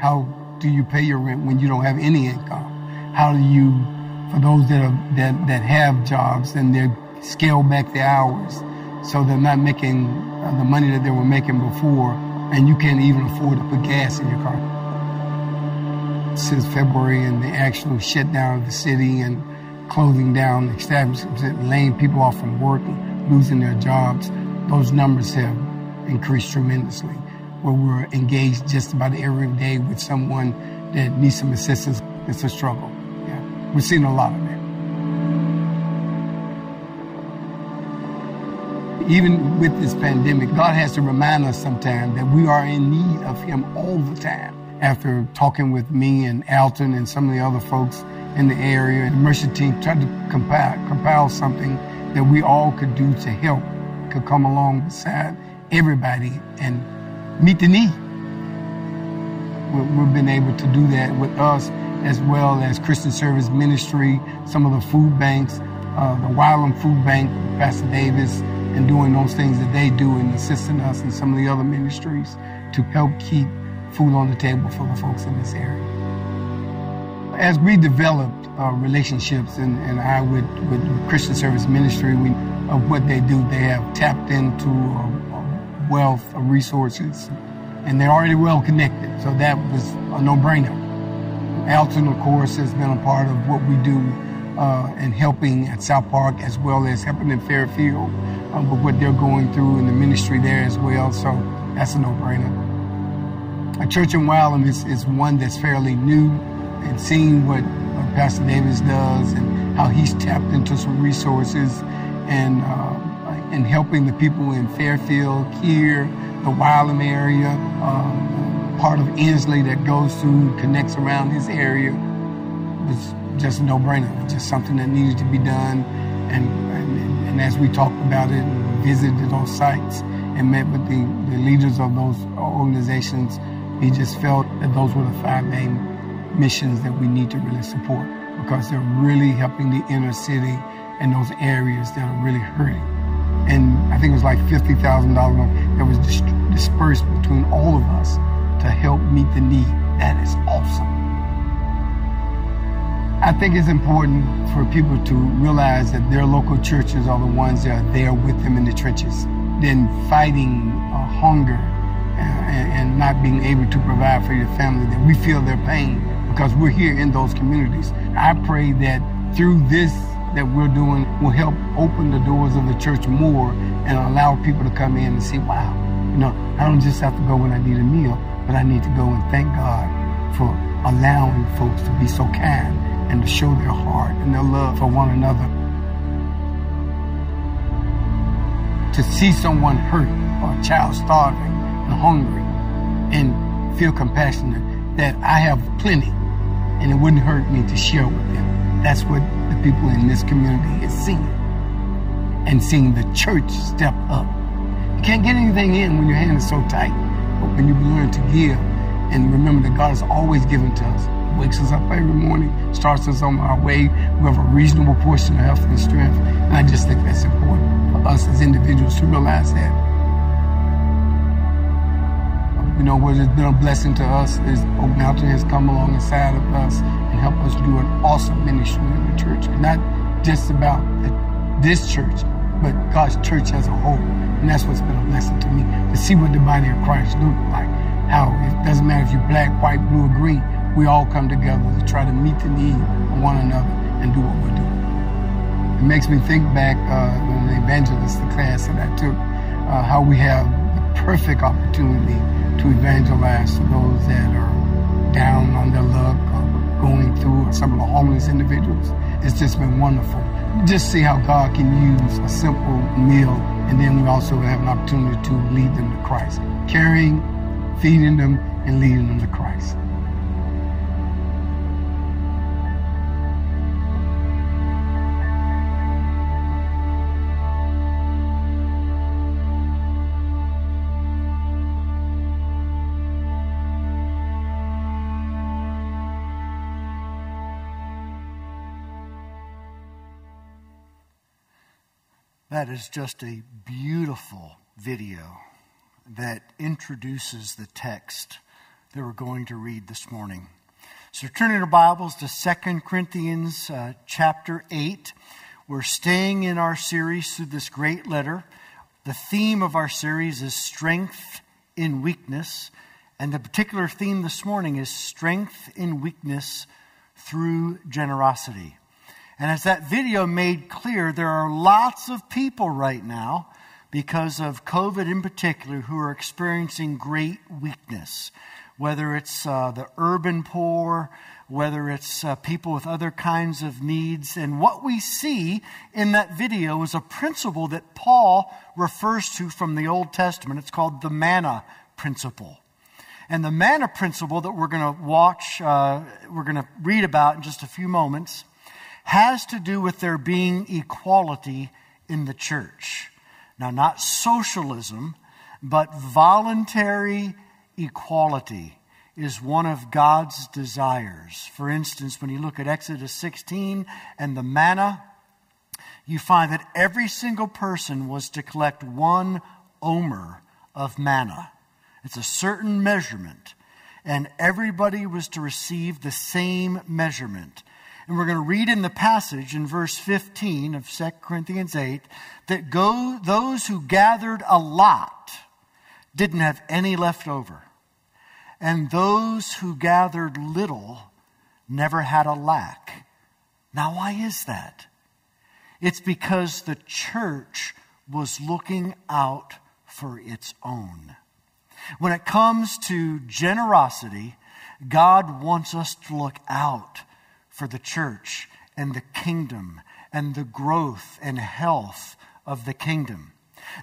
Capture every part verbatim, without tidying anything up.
How do you pay your rent when you don't have any income? How do you, for those that are, that, that have jobs and they scale back their hours, so they're not making the money that they were making before, and you can't even afford to put gas in your car. Since February and the actual shutdown of the city and closing down establishments and laying people off from work and losing their jobs, those numbers have increased tremendously, where we're engaged just about every day with someone that needs some assistance. It's a struggle. Yeah, we've seen a lot of it. Even with this pandemic, God has to remind us sometimes that we are in need of him all the time. After talking with me and Alton and some of the other folks in the area, and the mercy team tried to compile, compile something that we all could do to help, could come along beside everybody and meet the need. We've been able to do that with us, as well as Christian Service Ministry, some of the food banks, uh, the Wylam Food Bank, Pastor Davis, and doing those things that they do and assisting us and some of the other ministries to help keep food on the table for the folks in this area. As we developed uh, relationships and, and I with, with Christian Service Ministry, we, of what they do, they have tapped into a, a wealth of resources, and they're already well connected, so that was a no-brainer. Alton, of course, has been a part of what we do uh, in helping at South Park, as well as helping in Fairfield, Um, but what they're going through in the ministry there as well, so that's a no-brainer. A church in Wylam is, is one that's fairly new, and seeing what uh, Pastor Davis does and how he's tapped into some resources and uh, and helping the people in Fairfield, here, the Wylam area, um, part of Inslee that goes through, connects around his area, was just a no-brainer, just something that needed to be done. And, and, and as we talked about it and visited those sites and met with the, the leaders of those organizations, he just felt that those were the five main missions that we need to really support, because they're really helping the inner city and those areas that are really hurting. And I think it was like fifty thousand dollars that was dis- dispersed between all of us to help meet the need. That is awesome. I think it's important for people to realize that their local churches are the ones that are there with them in the trenches, then fighting uh, hunger and, and not being able to provide for your family, that we feel their pain because we're here in those communities. I pray that through this that we're doing will help open the doors of the church more and allow people to come in and say, wow, you know, I don't just have to go when I need a meal, but I need to go and thank God for allowing folks to be so kind and to show their heart and their love for one another. To see someone hurt or a child starving and hungry and feel compassionate that I have plenty and it wouldn't hurt me to share with them. That's what the people in this community is seeing, and seeing the church step up. You can't get anything in when your hand is so tight, but when you learn to give and remember that God is always giving to us, wakes us up every morning, starts us on our way. We have a reasonable portion of health and strength. And I just think that's important for us as individuals to realize that. You know, what has been a blessing to us is Oak Mountain has come alongside of us and helped us do an awesome ministry in the church. Not just about the, this church, but God's church as a whole. And that's what's been a blessing to me, to see what the body of Christ looks like. How it doesn't matter if you're black, white, blue, or green. We all come together to try to meet the need of one another and do what we're doing. It makes me think back uh, on the evangelistic class that I took, uh, how we have the perfect opportunity to evangelize to those that are down on their luck or going through, or some of the homeless individuals. It's just been wonderful. Just see how God can use a simple meal, and then we also have an opportunity to lead them to Christ. Caring, feeding them, and leading them to Christ. That is just a beautiful video that introduces the text that we're going to read this morning. So turn in your Bibles to Second Corinthians uh, chapter eight. We're staying in our series through this great letter. The theme of our series is strength in weakness. And the particular theme this morning is strength in weakness through generosity. And as that video made clear, there are lots of people right now, because of COVID in particular, who are experiencing great weakness. Whether it's uh, the urban poor, whether it's uh, people with other kinds of needs. And what we see in that video is a principle that Paul refers to from the Old Testament. It's called the manna principle. And the manna principle that we're going to watch, uh, we're going to read about in just a few moments, has to do with there being equality in the church. Now, not socialism, but voluntary equality is one of God's desires. For instance, when you look at Exodus sixteen and the manna, you find that every single person was to collect one omer of manna. It's a certain measurement, and everybody was to receive the same measurement. And we're going to read in the passage in verse fifteen of Second Corinthians eight that go, those who gathered a lot didn't have any left over. And those who gathered little never had a lack. Now, why is that? It's because the church was looking out for its own. When it comes to generosity, God wants us to look out for the church and the kingdom and the growth and health of the kingdom.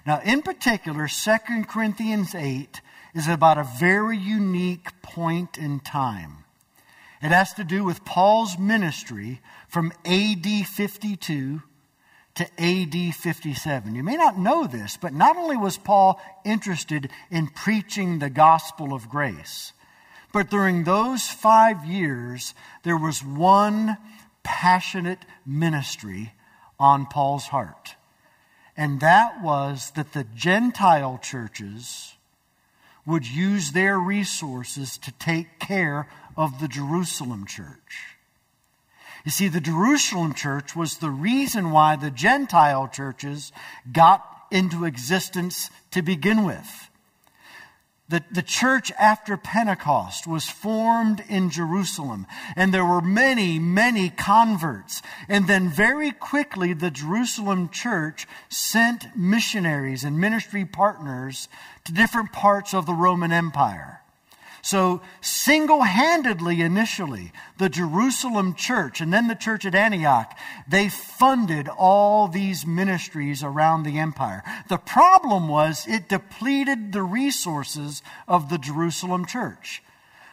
Now, in particular, Second Corinthians eight is about a very unique point in time. It has to do with Paul's ministry from A D fifty-two to A D fifty-seven. You may not know this, but not only was Paul interested in preaching the gospel of grace, but during those five years, there was one passionate ministry on Paul's heart. And that was that the Gentile churches would use their resources to take care of the Jerusalem church. You see, the Jerusalem church was the reason why the Gentile churches got into existence to begin with. The, the church after Pentecost was formed in Jerusalem, and there were many, many converts. And then very quickly, the Jerusalem church sent missionaries and ministry partners to different parts of the Roman Empire. So single-handedly initially, the Jerusalem church and then the church at Antioch, they funded all these ministries around the empire. The problem was it depleted the resources of the Jerusalem church.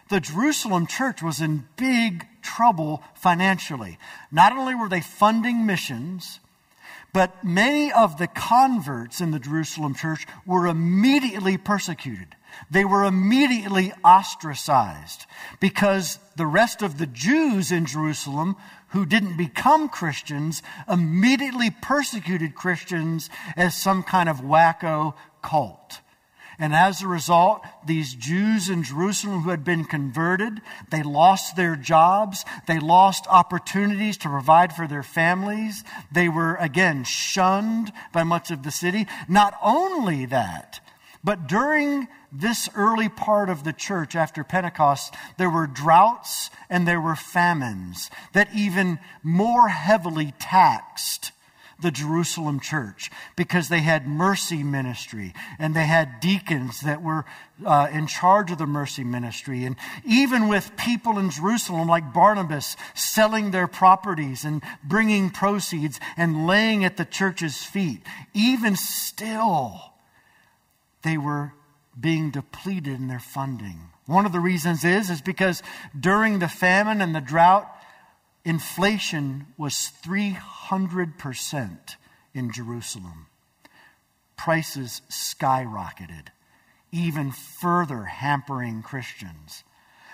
The Jerusalem church was in big trouble financially. Not only were they funding missions, but many of the converts in the Jerusalem church were immediately persecuted. They were immediately ostracized because the rest of the Jews in Jerusalem who didn't become Christians immediately persecuted Christians as some kind of wacko cult. And as a result, these Jews in Jerusalem who had been converted, they lost their jobs, they lost opportunities to provide for their families. They were, again, shunned by much of the city. Not only that, but during this early part of the church after Pentecost, there were droughts and there were famines that even more heavily taxed the Jerusalem church because they had mercy ministry and they had deacons that were uh, in charge of the mercy ministry. And even with people in Jerusalem like Barnabas selling their properties and bringing proceeds and laying at the church's feet, even still, they were being depleted in their funding. One of the reasons is, is because during the famine and the drought, inflation was three hundred percent in Jerusalem. Prices skyrocketed, even further hampering Christians.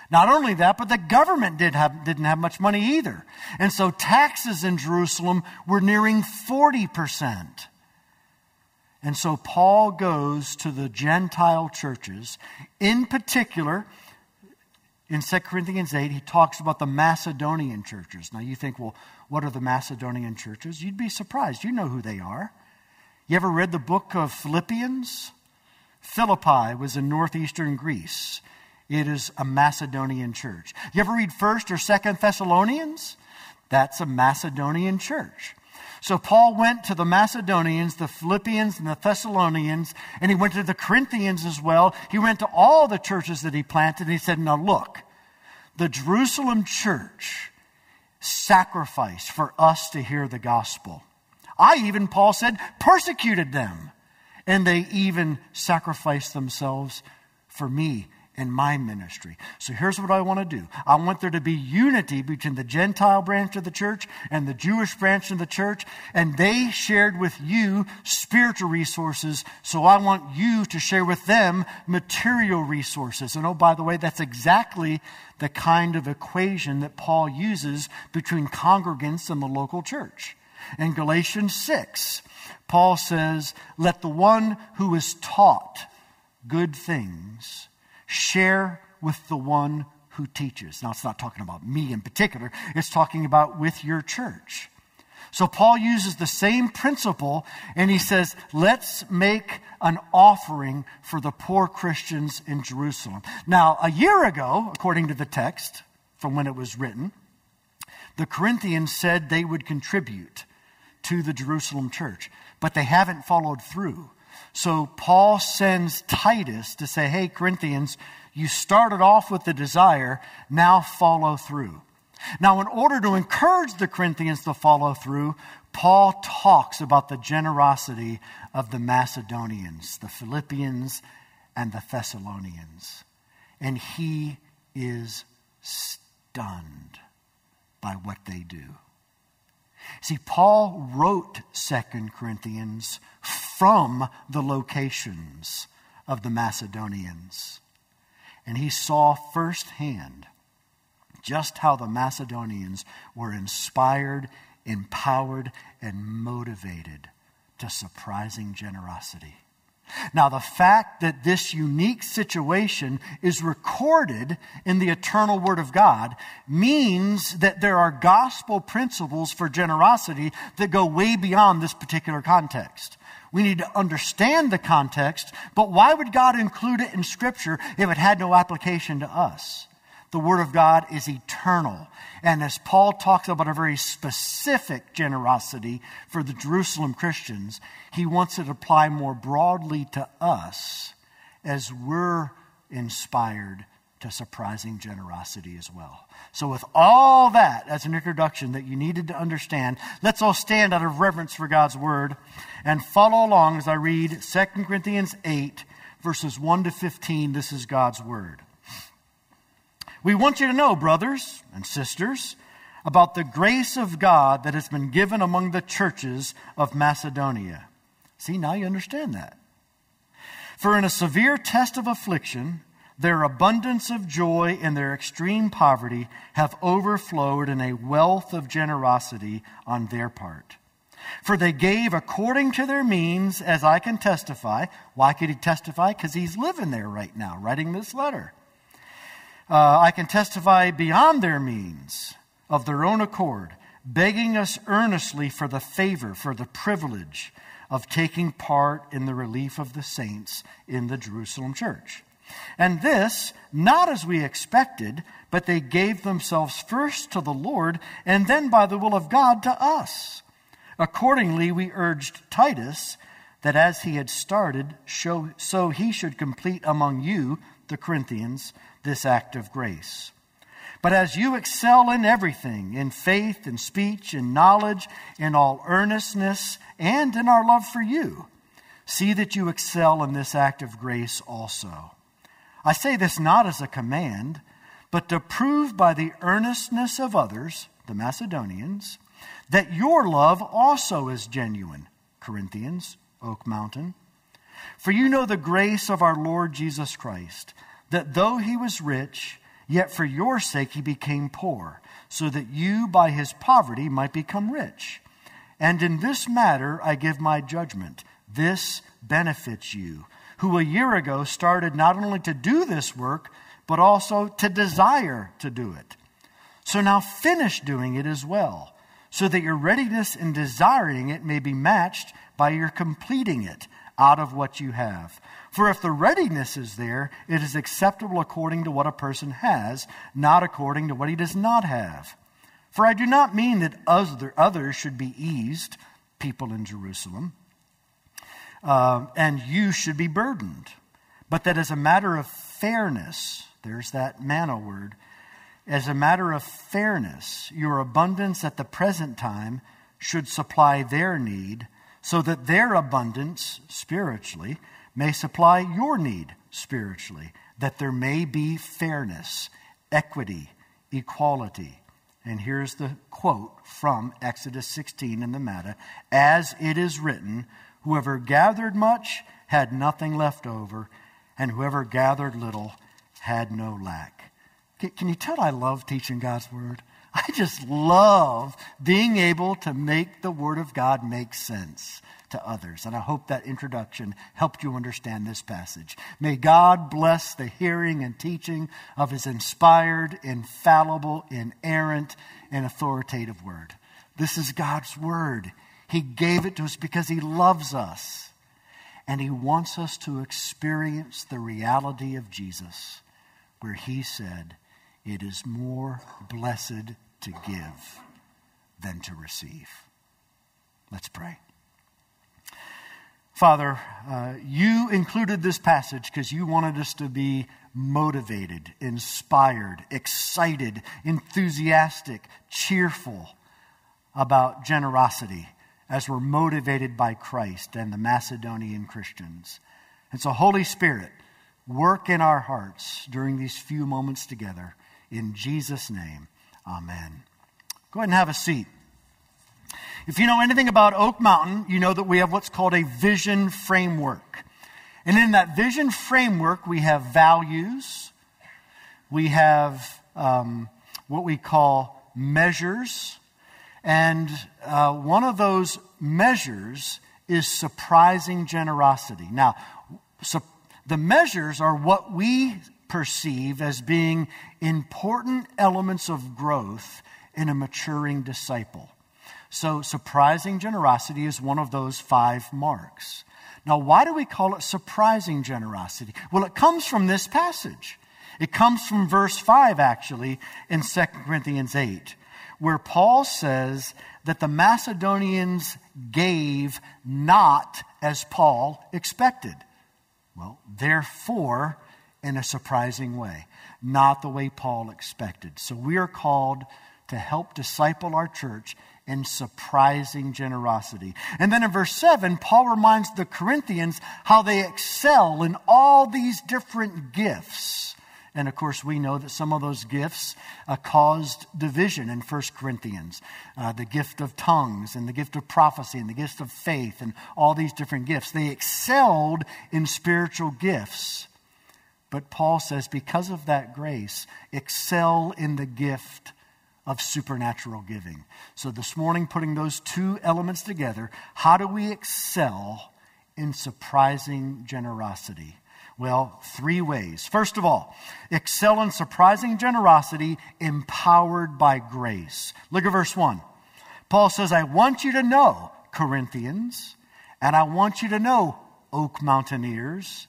Not only that, but the government did have, didn't have much money either. And so taxes in Jerusalem were nearing forty percent. And so Paul goes to the Gentile churches, in particular In Second Corinthians eight, he talks about the Macedonian churches. Now you think, well, what are the Macedonian churches? You'd be surprised. You know who they are. You ever read the book of Philippians? Philippi was in northeastern Greece. It is a Macedonian church. You ever read First or Second Thessalonians? That's a Macedonian church. So Paul went to the Macedonians, the Philippians, and the Thessalonians, and he went to the Corinthians as well. He went to all the churches that he planted, and he said, now look, the Jerusalem church sacrificed for us to hear the gospel. I even, Paul said, persecuted them, and they even sacrificed themselves for me in my ministry. So here's what I want to do. I want there to be unity between the Gentile branch of the church and the Jewish branch of the church, and they shared with you spiritual resources, so I want you to share with them material resources. And oh, by the way, that's exactly the kind of equation that Paul uses between congregants and the local church. In Galatians six, Paul says, let the one who is taught good things share with the one who teaches. Now, it's not talking about me in particular. It's talking about with your church. So Paul uses the same principle, and he says, let's make an offering for the poor Christians in Jerusalem. Now, a year ago, according to the text from when it was written, the Corinthians said they would contribute to the Jerusalem church, but they haven't followed through. So Paul sends Titus to say, hey, Corinthians, you started off with the desire, now follow through. Now, in order to encourage the Corinthians to follow through, Paul talks about the generosity of the Macedonians, the Philippians, and the Thessalonians. And he is stunned by what they do. See, Paul wrote Second Corinthians from the locations of the Macedonians. And he saw firsthand just how the Macedonians were inspired, empowered, and motivated to surprising generosity. Now, the fact that this unique situation is recorded in the eternal Word of God means that there are gospel principles for generosity that go way beyond this particular context. We need to understand the context, but why would God include it in Scripture if it had no application to us? The Word of God is eternal. And as Paul talks about a very specific generosity for the Jerusalem Christians, he wants it to apply more broadly to us as we're inspired to surprising generosity as well. So with all that as an introduction that you needed to understand, let's all stand out of reverence for God's Word and follow along as I read Second Corinthians eight, verses one to fifteen. This is God's Word. We want you to know, brothers and sisters, about the grace of God that has been given among the churches of Macedonia. See, now you understand that. For in a severe test of affliction, their abundance of joy and their extreme poverty have overflowed in a wealth of generosity on their part. For they gave according to their means, as I can testify. Why could he testify? Because he's living there right now, writing this letter. Uh, I can testify beyond their means, of their own accord, begging us earnestly for the favor, for the privilege of taking part in the relief of the saints in the Jerusalem church. And this, not as we expected, but they gave themselves first to the Lord, and then by the will of God to us. Accordingly, we urged Titus that as he had started, so he should complete among you, the Corinthians, this act of grace. But as you excel in everything, in faith, in speech, in knowledge, in all earnestness, and in our love for you, see that you excel in this act of grace also. I say this not as a command, but to prove by the earnestness of others, the Macedonians, that your love also is genuine, Corinthians, Oak Mountain. For you know the grace of our Lord Jesus Christ, that though he was rich, yet for your sake he became poor, so that you by his poverty might become rich. And in this matter I give my judgment. This benefits you, who a year ago started not only to do this work, but also to desire to do it. So now finish doing it as well, so that your readiness in desiring it may be matched by your completing it out of what you have. For if the readiness is there, it is acceptable according to what a person has, not according to what he does not have. For I do not mean that other, others should be eased, people in Jerusalem, uh, and you should be burdened, but that as a matter of fairness, there's that manna word, as a matter of fairness, your abundance at the present time should supply their need, so that their abundance spiritually may supply your need spiritually, that there may be fairness, equity, equality. And here's the quote from Exodus sixteen in the Matta. As it is written, whoever gathered much had nothing left over, and whoever gathered little had no lack. Can you tell I love teaching God's Word? I just love being able to make the Word of God make sense to others. And I hope that introduction helped you understand this passage. May God bless the hearing and teaching of His inspired, infallible, inerrant, and authoritative Word. This is God's Word. He gave it to us because He loves us. And He wants us to experience the reality of Jesus, where He said, it is more blessed to give than to receive. Let's pray. Father, uh, you included this passage because you wanted us to be motivated, inspired, excited, enthusiastic, cheerful about generosity as we're motivated by Christ and the Macedonian Christians. And so, Holy Spirit, work in our hearts during these few moments together. In Jesus' name, amen. Go ahead and have a seat. If you know anything about Oak Mountain, you know that we have what's called a vision framework. And in that vision framework, we have values. We have um, what we call measures. And uh, one of those measures is surprising generosity. Now, su- the measures are what we perceive as being important elements of growth in a maturing disciple. So surprising generosity is one of those five marks. Now, why do we call it surprising generosity? Well, it comes from this passage. It comes from verse five, actually, in Second Corinthians eight, where Paul says that the Macedonians gave not as Paul expected. Well, therefore, in a surprising way, not the way Paul expected. So we are called to help disciple our church in surprising generosity. And then in verse seven, Paul reminds the Corinthians how they excel in all these different gifts. And of course, we know that some of those gifts uh, caused division in First Corinthians. Uh, the gift of tongues and the gift of prophecy and the gift of faith and all these different gifts. They excelled in spiritual gifts. But Paul says, because of that grace, excel in the gift of supernatural giving. So this morning, putting those two elements together, how do we excel in surprising generosity? Well, three ways. First of all, excel in surprising generosity empowered by grace. Look at verse one. Paul says, I want you to know, Corinthians, and I want you to know, Oak Mountaineers,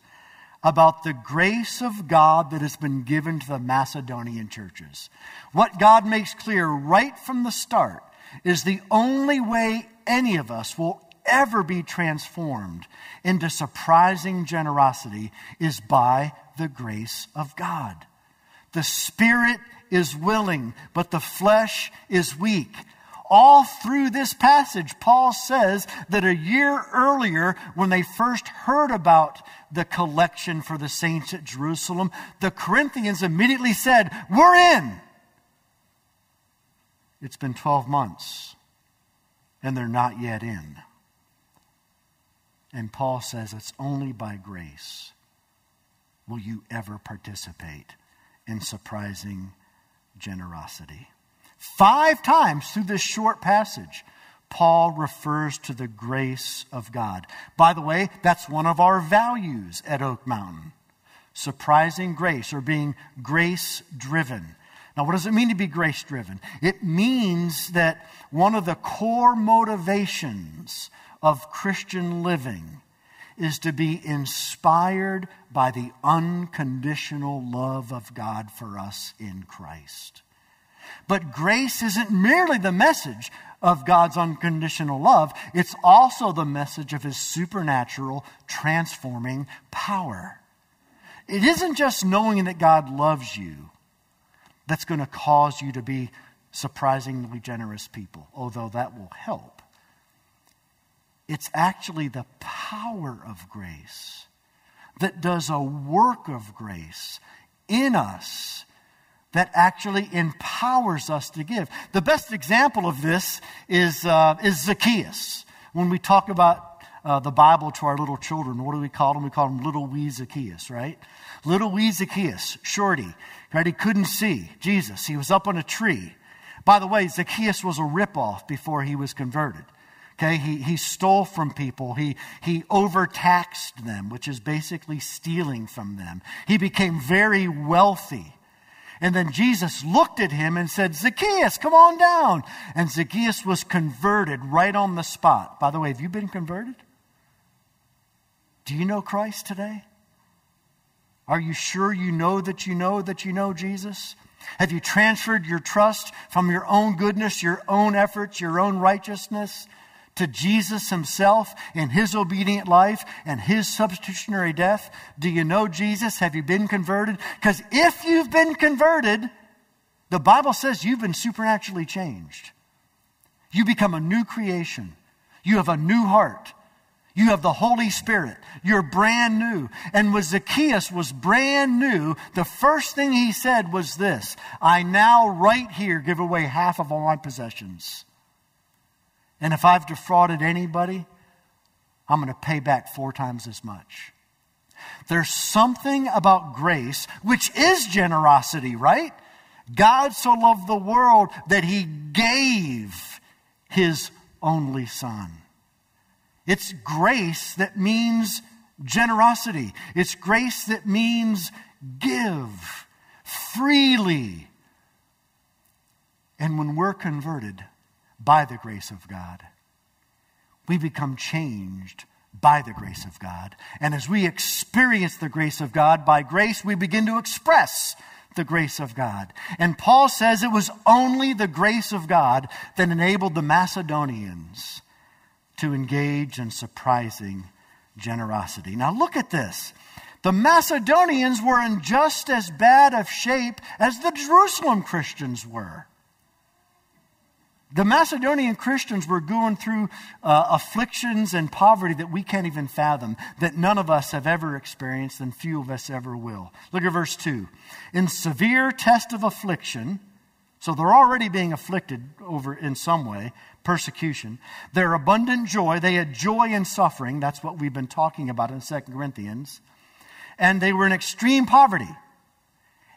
about the grace of God that has been given to the Macedonian churches. What God makes clear right from the start is the only way any of us will ever be transformed into surprising generosity is by the grace of God. The spirit is willing, but the flesh is weak. All through this passage, Paul says that a year earlier, when they first heard about the collection for the saints at Jerusalem, the Corinthians immediately said, we're in. It's been twelve months, and they're not yet in. And Paul says it's only by grace will you ever participate in surprising generosity. Five times through this short passage, Paul refers to the grace of God. By the way, that's one of our values at Oak Mountain. surprising grace, or being grace-driven. Now, what does it mean to be grace-driven? It means that one of the core motivations of Christian living is to be inspired by the unconditional love of God for us in Christ. But grace isn't merely the message of God's unconditional love. It's also the message of His supernatural, transforming power. It isn't just knowing that God loves you that's going to cause you to be surprisingly generous people, although that will help. It's actually the power of grace that does a work of grace in us that actually empowers us to give. The best example of this is uh, is Zacchaeus. When we talk about uh, the Bible to our little children, what do we call him? We call him Little Wee Zacchaeus, right? Little Wee Zacchaeus, shorty, right? He couldn't see Jesus. He was up on a tree. By the way, Zacchaeus was a ripoff before he was converted. Okay, he, he stole from people. He, he overtaxed them, which is basically stealing from them. He became very wealthy. And then Jesus looked at him and said, "Zacchaeus, come on down." And Zacchaeus was converted right on the spot. By the way, have you been converted? Do you know Christ today? Are you sure you know that you know that you know Jesus? Have you transferred your trust from your own goodness, your own efforts, your own righteousness to Jesus Himself in His obedient life and His substitutionary death? Do you know Jesus? Have you been converted? Because if you've been converted, the Bible says you've been supernaturally changed. You become a new creation. You have a new heart. You have the Holy Spirit. You're brand new. And when Zacchaeus was brand new, the first thing he said was this: "I now right here give away half of all my possessions. And if I've defrauded anybody, I'm going to pay back four times as much." There's something about grace, which is generosity, right? God so loved the world that He gave His only Son. It's grace that means generosity. It's grace that means give freely. And when we're converted by the grace of God, we become changed by the grace of God. And as we experience the grace of God by grace, we begin to express the grace of God. And Paul says it was only the grace of God that enabled the Macedonians to engage in surprising generosity. Now look at this. The Macedonians were in just as bad of shape as the Jerusalem Christians were. The Macedonian Christians were going through uh, afflictions and poverty that we can't even fathom, that none of us have ever experienced and few of us ever will. Look at verse two. "In severe test of affliction," so they're already being afflicted over in some way, persecution, "their abundant joy," they had joy in suffering, that's what we've been talking about in Second Corinthians, "and they were in extreme poverty."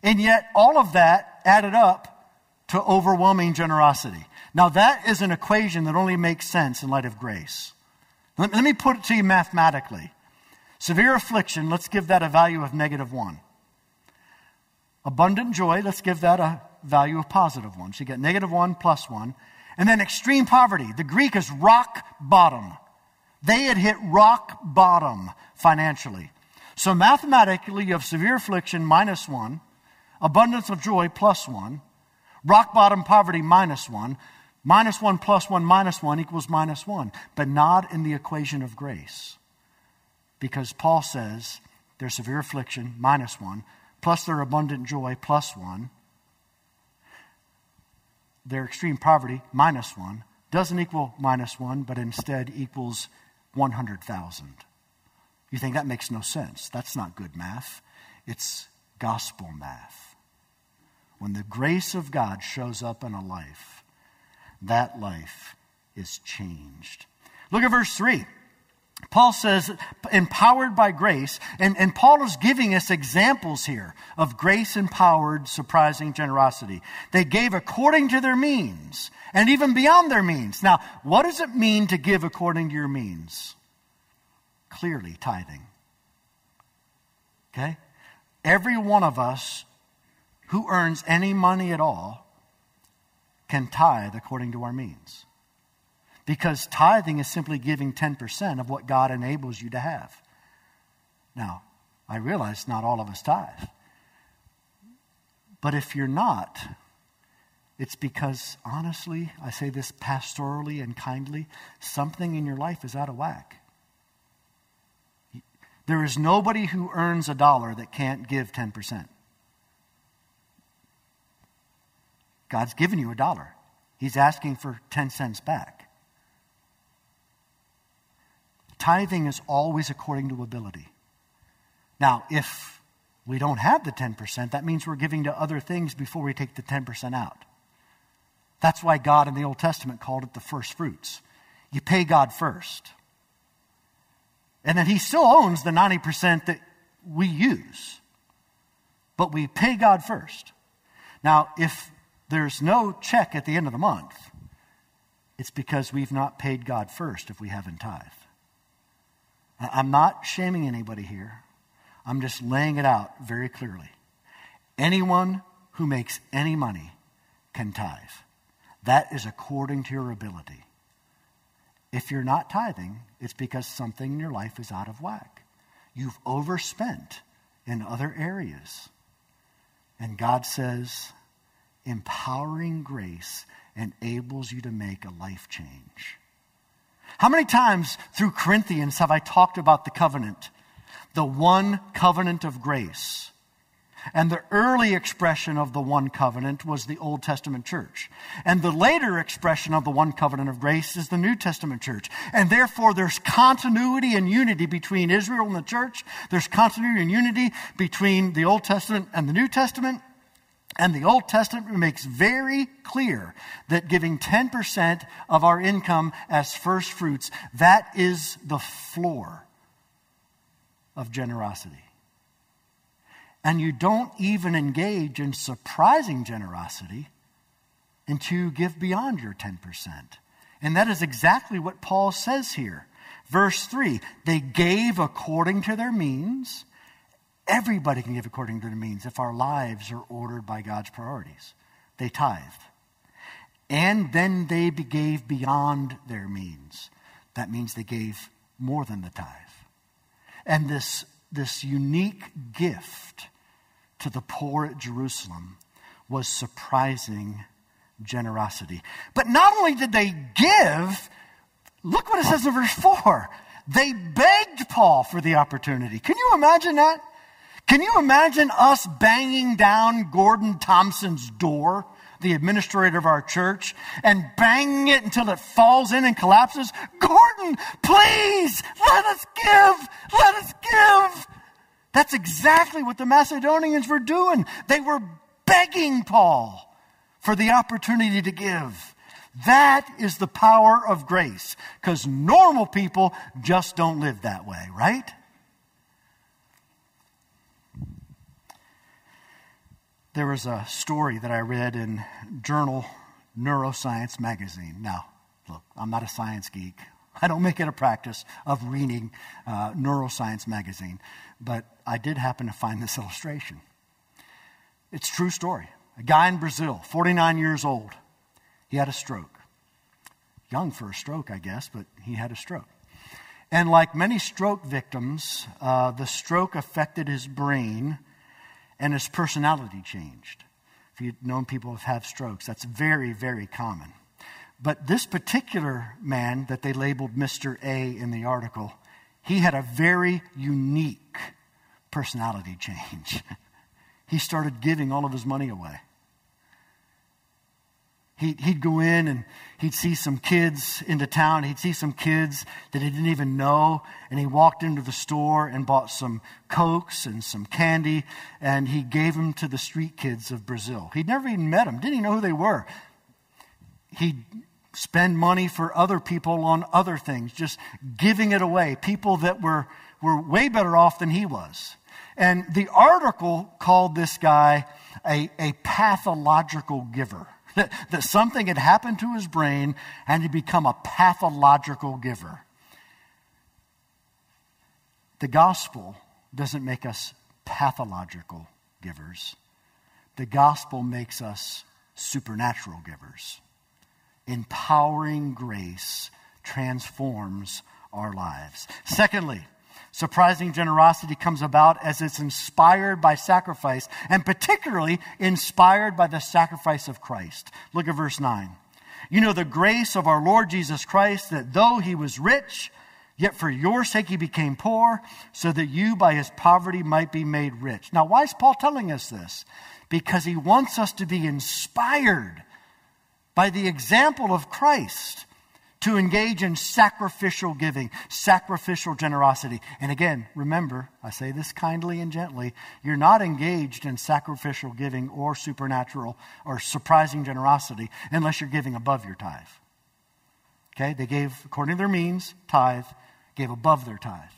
And yet all of that added up to overwhelming generosity. Now that is an equation that only makes sense in light of grace. Let, let me put it to you mathematically. Severe affliction, let's give that a value of negative one. Abundant joy, let's give that a value of positive one. So you get negative one plus one. And then extreme poverty. The Greek is rock bottom. They had hit rock bottom financially. So mathematically you have severe affliction minus one, abundance of joy plus one, rock bottom poverty minus one. Minus one plus one minus one equals minus one. But not in the equation of grace. Because Paul says their severe affliction minus one plus their abundant joy plus one. Their extreme poverty minus one doesn't equal minus one, but instead equals one hundred thousand. You think that makes no sense. That's not good math. It's gospel math. When the grace of God shows up in a life, that life is changed. Look at verse three. Paul says, empowered by grace, and, and Paul is giving us examples here of grace-empowered, surprising generosity. "They gave according to their means, and even beyond their means." Now, what does it mean to give according to your means? Clearly, tithing. Okay? Every one of us who earns any money at all can tithe according to our means. Because tithing is simply giving ten percent of what God enables you to have. Now, I realize not all of us tithe. But if you're not, it's because, honestly, I say this pastorally and kindly, something in your life is out of whack. There is nobody who earns a dollar that can't give ten percent. God's given you a dollar. He's asking for ten cents back. Tithing is always according to ability. Now, if we don't have the ten percent, that means we're giving to other things before we take the ten percent out. That's why God in the Old Testament called it the first fruits. You pay God first. And then he still owns the ninety percent that we use. But we pay God first. Now, if there's no check at the end of the month, it's because we've not paid God first if we haven't tithed. I'm not shaming anybody here. I'm just laying it out very clearly. Anyone who makes any money can tithe. That is according to your ability. If you're not tithing, it's because something in your life is out of whack. You've overspent in other areas. And God says, empowering grace enables you to make a life change. How many times through Corinthians have I talked about the covenant? The one covenant of grace. And the early expression of the one covenant was the Old Testament church. And the later expression of the one covenant of grace is the New Testament church. And therefore, there's continuity and unity between Israel and the church. There's continuity and unity between the Old Testament and the New Testament. And the Old Testament makes very clear that giving ten percent of our income as first fruits, that is the floor of generosity. And you don't even engage in surprising generosity until you give beyond your ten percent. And that is exactly what Paul says here. Verse three, they gave according to their means. Everybody can give according to their means if our lives are ordered by God's priorities. They tithe. And then they gave beyond their means. That means they gave more than the tithe. And this, this unique gift to the poor at Jerusalem was surprising generosity. But not only did they give, look what it says in verse four. They begged Paul for the opportunity. Can you imagine that? Can you imagine us banging down Gordon Thompson's door, the administrator of our church, and banging it until it falls in and collapses? Gordon, please, let us give, let us give. That's exactly what the Macedonians were doing. They were begging Paul for the opportunity to give. That is the power of grace, because normal people just don't live that way, right? There was a story that I read in Journal Neuroscience Magazine. Now, look, I'm not a science geek. I don't make it a practice of reading uh, Neuroscience Magazine. But I did happen to find this illustration. It's a true story. A guy in Brazil, forty-nine years old. He had a stroke. Young for a stroke, I guess, but he had a stroke. And like many stroke victims, uh, the stroke affected his brain, and his personality changed. If you've known people who have strokes, that's very, very common. But this particular man that they labeled Mister A in the article, he had a very unique personality change. He started giving all of his money away. He'd, he'd go in and he'd see some kids into town. He'd see some kids that he didn't even know. And he walked into the store and bought some Cokes and some candy. And he gave them to the street kids of Brazil. He'd never even met them. Didn't even know who they were. He'd spend money for other people on other things, just giving it away. People that were, were way better off than he was. And the article called this guy a, a pathological giver. That, that something had happened to his brain and he'd become a pathological giver. The gospel doesn't make us pathological givers. The gospel makes us supernatural givers. Empowering grace transforms our lives. Secondly, surprising generosity comes about as it's inspired by sacrifice, and particularly inspired by the sacrifice of Christ. Look at verse nine. You know the grace of our Lord Jesus Christ, that though he was rich, yet for your sake he became poor, so that you by his poverty might be made rich. Now, why is Paul telling us this? Because he wants us to be inspired by the example of Christ to engage in sacrificial giving, sacrificial generosity. And again, remember, I say this kindly and gently, you're not engaged in sacrificial giving or supernatural or surprising generosity unless you're giving above your tithe. Okay, they gave according to their means, tithe, gave above their tithe.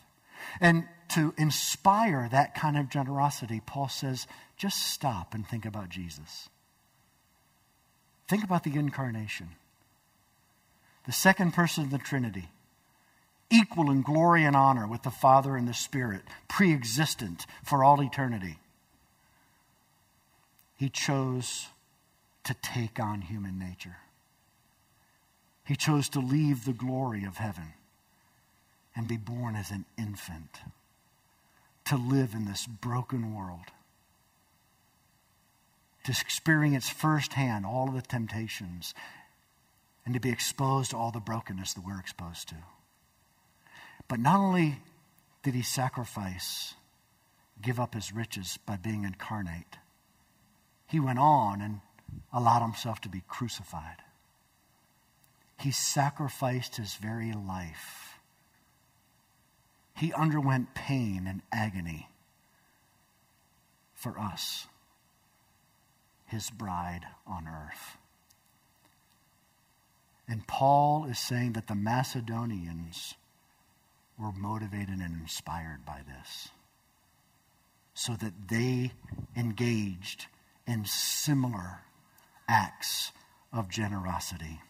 And to inspire that kind of generosity, Paul says, just stop and think about Jesus. Think about the incarnation. The second person of the Trinity, equal in glory and honor with the Father and the Spirit, pre-existent for all eternity. He chose to take on human nature. He chose to leave the glory of heaven and be born as an infant, to live in this broken world, to experience firsthand all of the temptations, and to be exposed to all the brokenness that we're exposed to. But not only did he sacrifice, give up his riches by being incarnate, he went on and allowed himself to be crucified. He sacrificed his very life. He underwent pain and agony for us, his bride on earth. And Paul is saying that the Macedonians were motivated and inspired by this, so that they engaged in similar acts of generosity.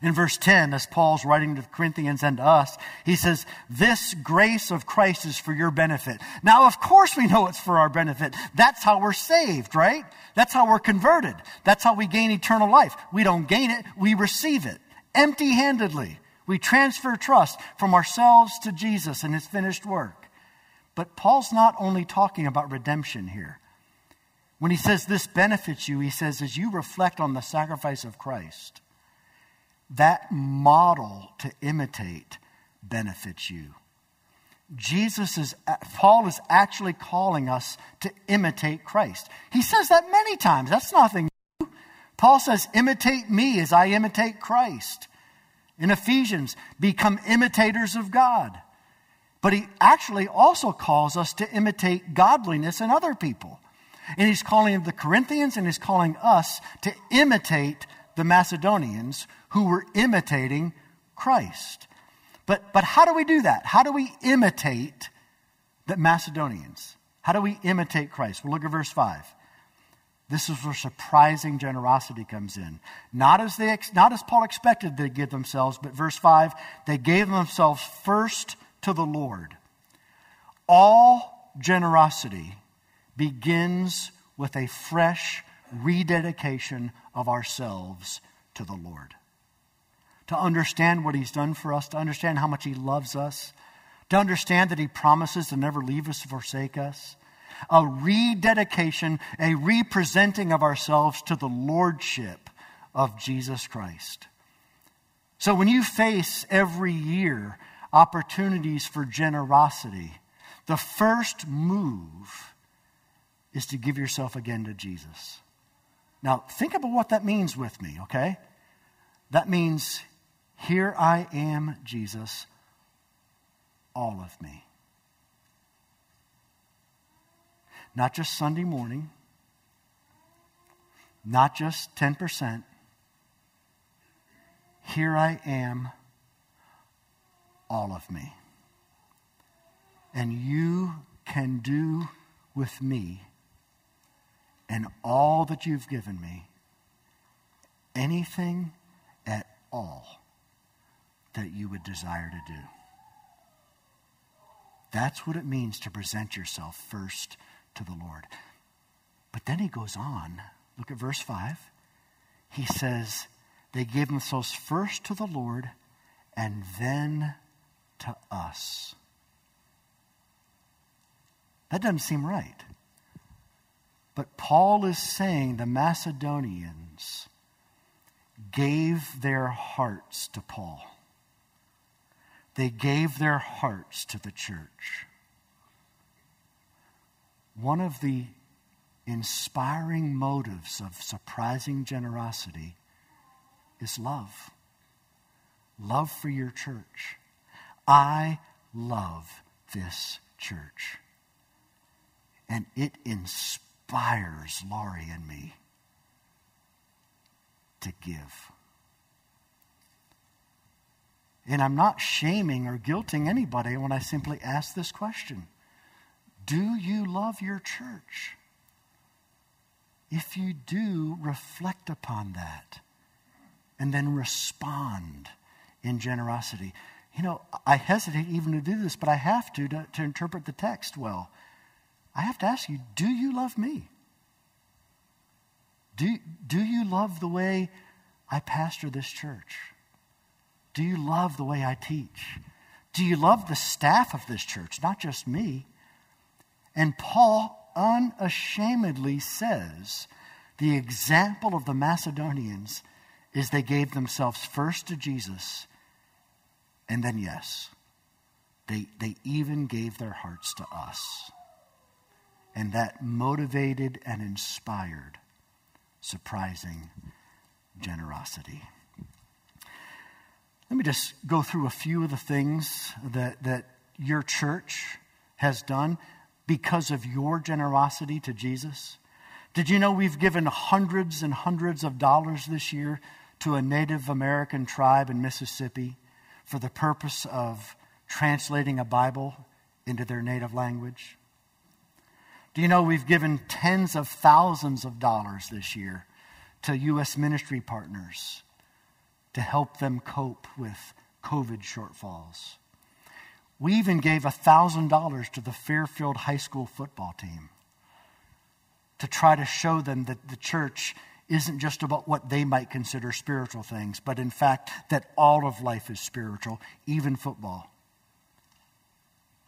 In verse ten, as Paul's writing to the Corinthians and to us, he says, this grace of Christ is for your benefit. Now, of course we know it's for our benefit. That's how we're saved, right? That's how we're converted. That's how we gain eternal life. We don't gain it, we receive it empty-handedly. We transfer trust from ourselves to Jesus and his finished work. But Paul's not only talking about redemption here. When he says this benefits you, he says, as you reflect on the sacrifice of Christ, that model to imitate benefits you. Jesus is, Paul is actually calling us to imitate Christ. He says that many times. That's nothing new. Paul says, imitate me as I imitate Christ. In Ephesians, become imitators of God. But he actually also calls us to imitate godliness in other people. And he's calling the Corinthians and he's calling us to imitate the Macedonians who were imitating Christ. But but how do we do that? How do we imitate the Macedonians? How do we imitate Christ? Well, look at verse five. This is where surprising generosity comes in. Not as they not as Paul expected they give themselves, but verse five, they gave themselves first to the Lord. All generosity begins with a fresh rededication of ourselves to the Lord. To understand what he's done for us, to understand how much he loves us, to understand that he promises to never leave us or forsake us. A rededication, a representing of ourselves to the lordship of Jesus Christ. So when you face every year opportunities for generosity, the first move is to give yourself again to Jesus. Now, think about what that means with me, okay? That means, here I am, Jesus, all of me. Not just Sunday morning, not just ten percent. Here I am, all of me. And you can do with me and all that you've given me, anything at all that you would desire to do. That's what it means to present yourself first to the Lord. But then he goes on. Look at verse five. He says, they gave themselves first to the Lord and then to us. That doesn't seem right. But Paul is saying the Macedonians gave their hearts to Paul. They gave their hearts to the church. One of the inspiring motives of surprising generosity is love. Love for your church. I love this church. And it inspires Laurie and me to give. And I'm not shaming or guilting anybody when I simply ask this question. Do you love your church? If you do, reflect upon that and then respond in generosity. You know, I hesitate even to do this, but I have to, to to interpret the text well. I have to ask you, do you love me? Do, do you love the way I pastor this church? Do you love the way I teach? Do you love the staff of this church, not just me? And Paul unashamedly says the example of the Macedonians is they gave themselves first to Jesus, and then yes, they, they even gave their hearts to us. And that motivated and inspired surprising generosity. Let me just go through a few of the things that, that your church has done because of your generosity to Jesus. Did you know we've given hundreds and hundreds of dollars this year to a Native American tribe in Mississippi for the purpose of translating a Bible into their native language? Do you know we've given tens of thousands of dollars this year to U S ministry partners to help them cope with COVID shortfalls? We even gave one thousand dollars to the Fairfield High School football team to try to show them that the church isn't just about what they might consider spiritual things, but in fact that all of life is spiritual, even football.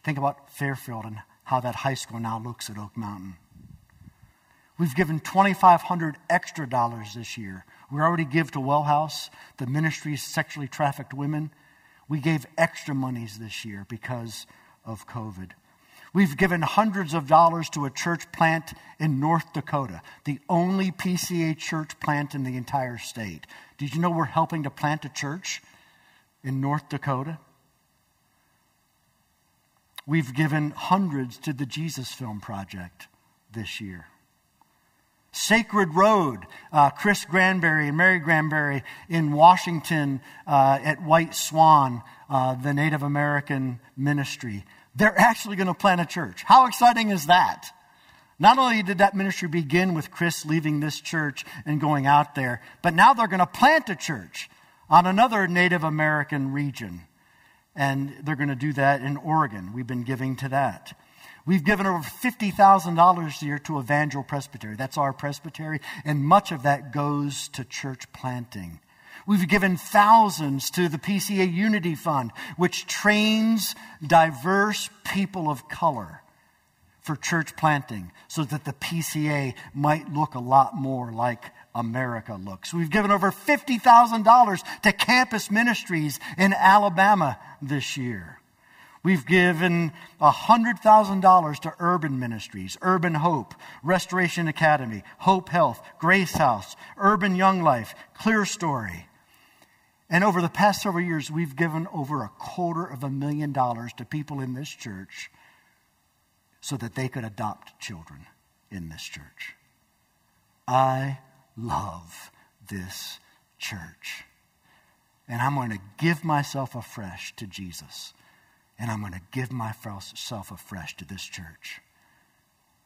Think about Fairfield and how that high school now looks at Oak Mountain. We've given twenty-five hundred dollars extra dollars this year. We already give to Wellhouse, the ministry of sexually trafficked women. We gave extra monies this year because of COVID. We've given hundreds of dollars to a church plant in North Dakota, the only P C A church plant in the entire state. Did you know we're helping to plant a church in North Dakota? We've given hundreds to the Jesus Film Project this year. Sacred Road, uh, Chris Granberry and Mary Granberry in Washington uh, at White Swan, uh, the Native American ministry. They're actually going to plant a church. How exciting is that? Not only did that ministry begin with Chris leaving this church and going out there, but now they're going to plant a church on another Native American region. And they're going to do that in Oregon. We've been giving to that. We've given over fifty thousand dollars this year to Evangel Presbytery. That's our presbytery, and much of that goes to church planting. We've given thousands to the P C A Unity Fund, which trains diverse people of color for church planting so that the P C A might look a lot more like America looks. We've given over fifty thousand dollars to campus ministries in Alabama this year. We've given one hundred thousand dollars to urban ministries, Urban Hope, Restoration Academy, Hope Health, Grace House, Urban Young Life, Clear Story. And over the past several years, we've given over a quarter of a million dollars to people in this church so that they could adopt children in this church. I love this church. And I'm going to give myself afresh to Jesus. And I'm going to give myself afresh to this church.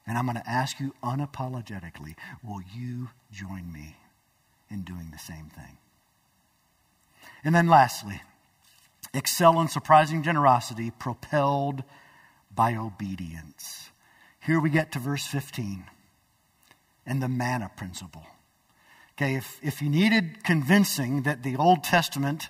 And I'm going to ask you unapologetically, will you join me in doing the same thing? And then lastly, excel in surprising generosity propelled by obedience. Here we get to verse fifteen and the manna principle. Okay, if, if you needed convincing that the Old Testament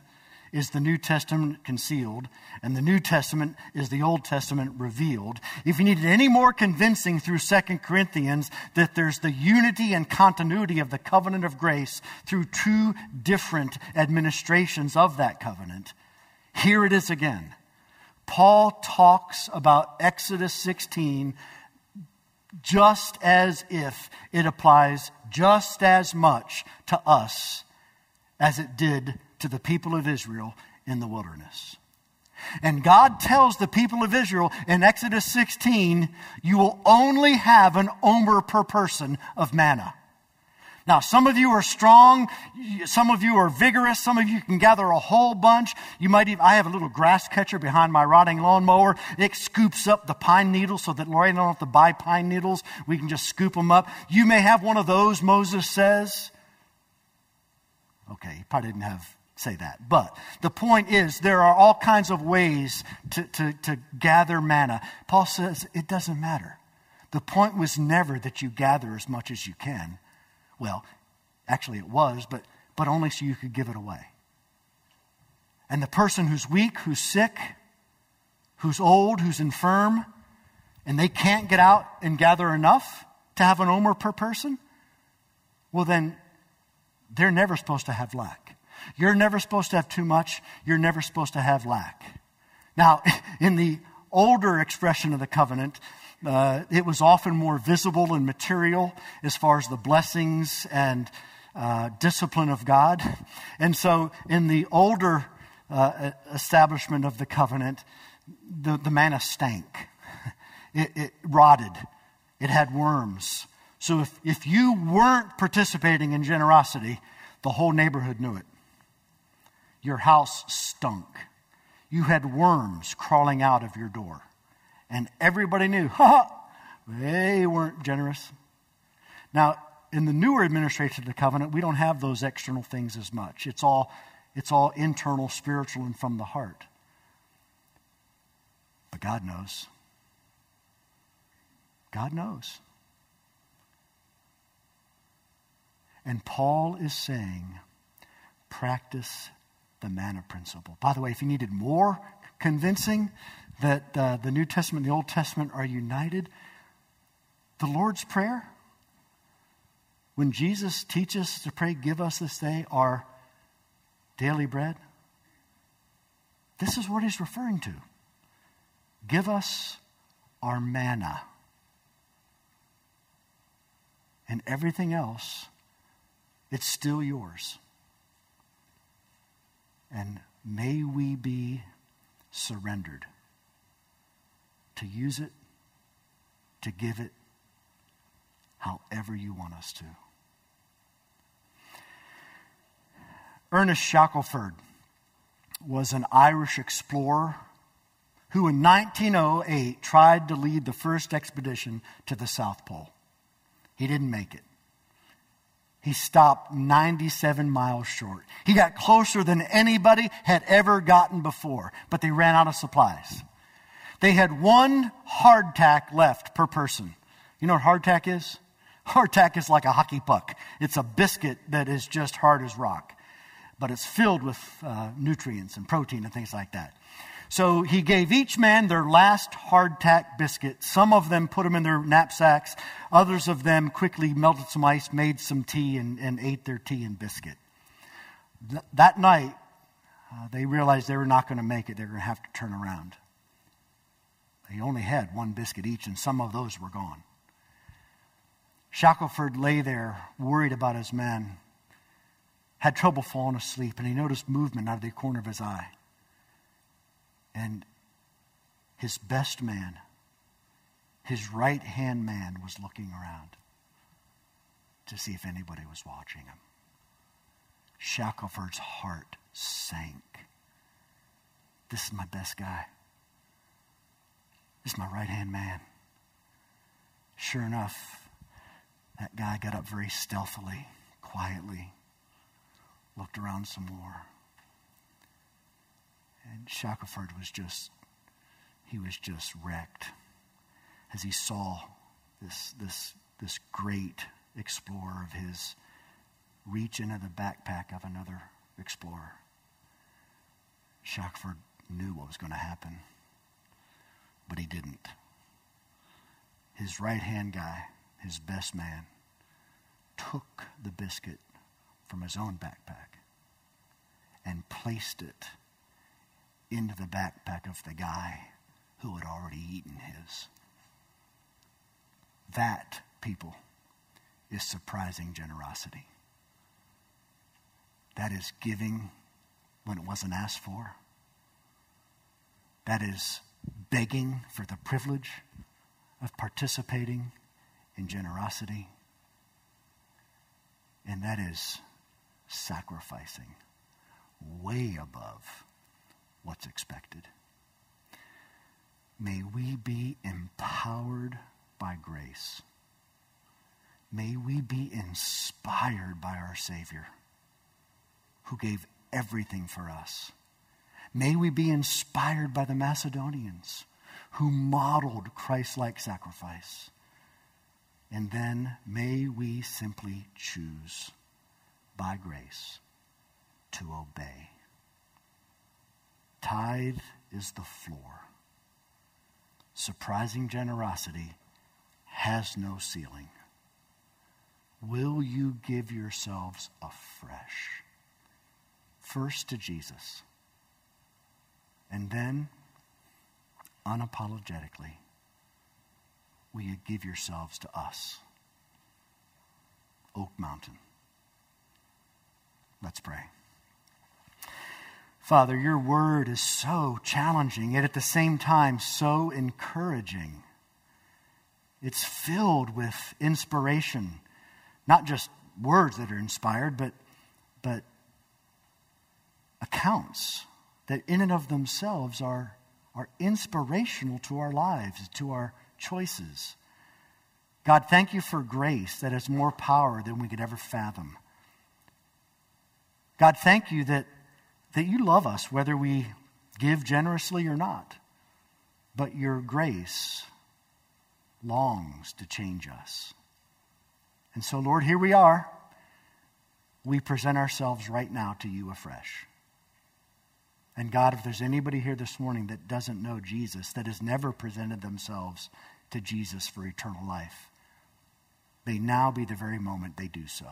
is the New Testament concealed and the New Testament is the Old Testament revealed, if you needed any more convincing through Second Corinthians that there's the unity and continuity of the covenant of grace through two different administrations of that covenant, here it is again. Paul talks about Exodus sixteen just as if it applies just as much to us as it did to the people of Israel in the wilderness. And God tells the people of Israel in Exodus sixteen, you will only have an omer per person of manna. Now, some of you are strong, some of you are vigorous, some of you can gather a whole bunch. You might even, I have a little grass catcher behind my rotting lawnmower. It scoops up the pine needles so that Laurie and I don't have to buy pine needles. We can just scoop them up. You may have one of those, Moses says. Okay, he probably didn't have say that. But the point is, there are all kinds of ways to, to, to gather manna. Paul says it doesn't matter. The point was never that you gather as much as you can. Well, actually it was, but, but only so you could give it away. And the person who's weak, who's sick, who's old, who's infirm, and they can't get out and gather enough to have an omer per person, well then, they're never supposed to have lack. You're never supposed to have too much. You're never supposed to have lack. Now, in the older expression of the covenant, Uh, it was often more visible and material as far as the blessings and uh, discipline of God. And so in the older uh, establishment of the covenant, the, the manna stank. It, it rotted. It had worms. So if, if you weren't participating in generosity, the whole neighborhood knew it. Your house stunk. You had worms crawling out of your door. And everybody knew, ha, ha, they weren't generous. Now, in the newer administration of the covenant, we don't have those external things as much. It's all, it's all internal, spiritual, and from the heart. But God knows. God knows. And Paul is saying, practice the manna principle. By the way, if you needed more convincing that uh, the New Testament and the Old Testament are united, the Lord's Prayer, when Jesus teaches to pray, give us this day our daily bread, this is what he's referring to. Give us our manna. And everything else, it's still yours. And may we be surrendered to use it, to give it, however you want us to. Ernest Shackelford was an Irish explorer who in nineteen oh eight tried to lead the first expedition to the South Pole. He didn't make it. He stopped ninety-seven miles short. He got closer than anybody had ever gotten before, but they ran out of supplies. They had one hardtack left per person. You know what hardtack is? Hardtack is like a hockey puck. It's a biscuit that is just hard as rock, but it's filled with uh, nutrients and protein and things like that. So he gave each man their last hardtack biscuit. Some of them put them in their knapsacks. Others of them quickly melted some ice, made some tea, and, and ate their tea and biscuit. Th- that night, uh, they realized they were not going to make it. They were going to have to turn around. They only had one biscuit each, and some of those were gone. Shackelford lay there, worried about his men, had trouble falling asleep, and he noticed movement out of the corner of his eye. And his best man, his right-hand man, was looking around to see if anybody was watching him. Shackelford's heart sank. This is my best guy. This is my right-hand man. Sure enough, that guy got up very stealthily, quietly, looked around some more. And Shackelford was just, He was just wrecked as he saw this this this great explorer of his reach into the backpack of another explorer. Shackelford knew what was going to happen, but he didn't. His right-hand guy, his best man, took the biscuit from his own backpack and placed it into the backpack of the guy who had already eaten his. That, people, is surprising generosity. That is giving when it wasn't asked for. That is begging for the privilege of participating in generosity. And that is sacrificing way above what's expected. May we be empowered by grace. May we be inspired by our Savior, who gave everything for us. May we be inspired by the Macedonians, who modeled Christ-like sacrifice. And then may we simply choose, by grace, to obey. Tithe is the floor. Surprising generosity has no ceiling. Will you give yourselves afresh? First to Jesus, and then unapologetically, will you give yourselves to us? Oak Mountain. Let's pray. Father, your word is so challenging, yet at the same time so encouraging. It's filled with inspiration, not just words that are inspired, but but accounts that in and of themselves are, are inspirational to our lives, to our choices. God, thank you for grace that has more power than we could ever fathom. God, thank you that, that you love us, whether we give generously or not. But your grace longs to change us. And so, Lord, here we are. We present ourselves right now to you afresh. And God, if there's anybody here this morning that doesn't know Jesus, that has never presented themselves to Jesus for eternal life, may now be the very moment they do so.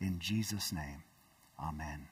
In Jesus' name, amen.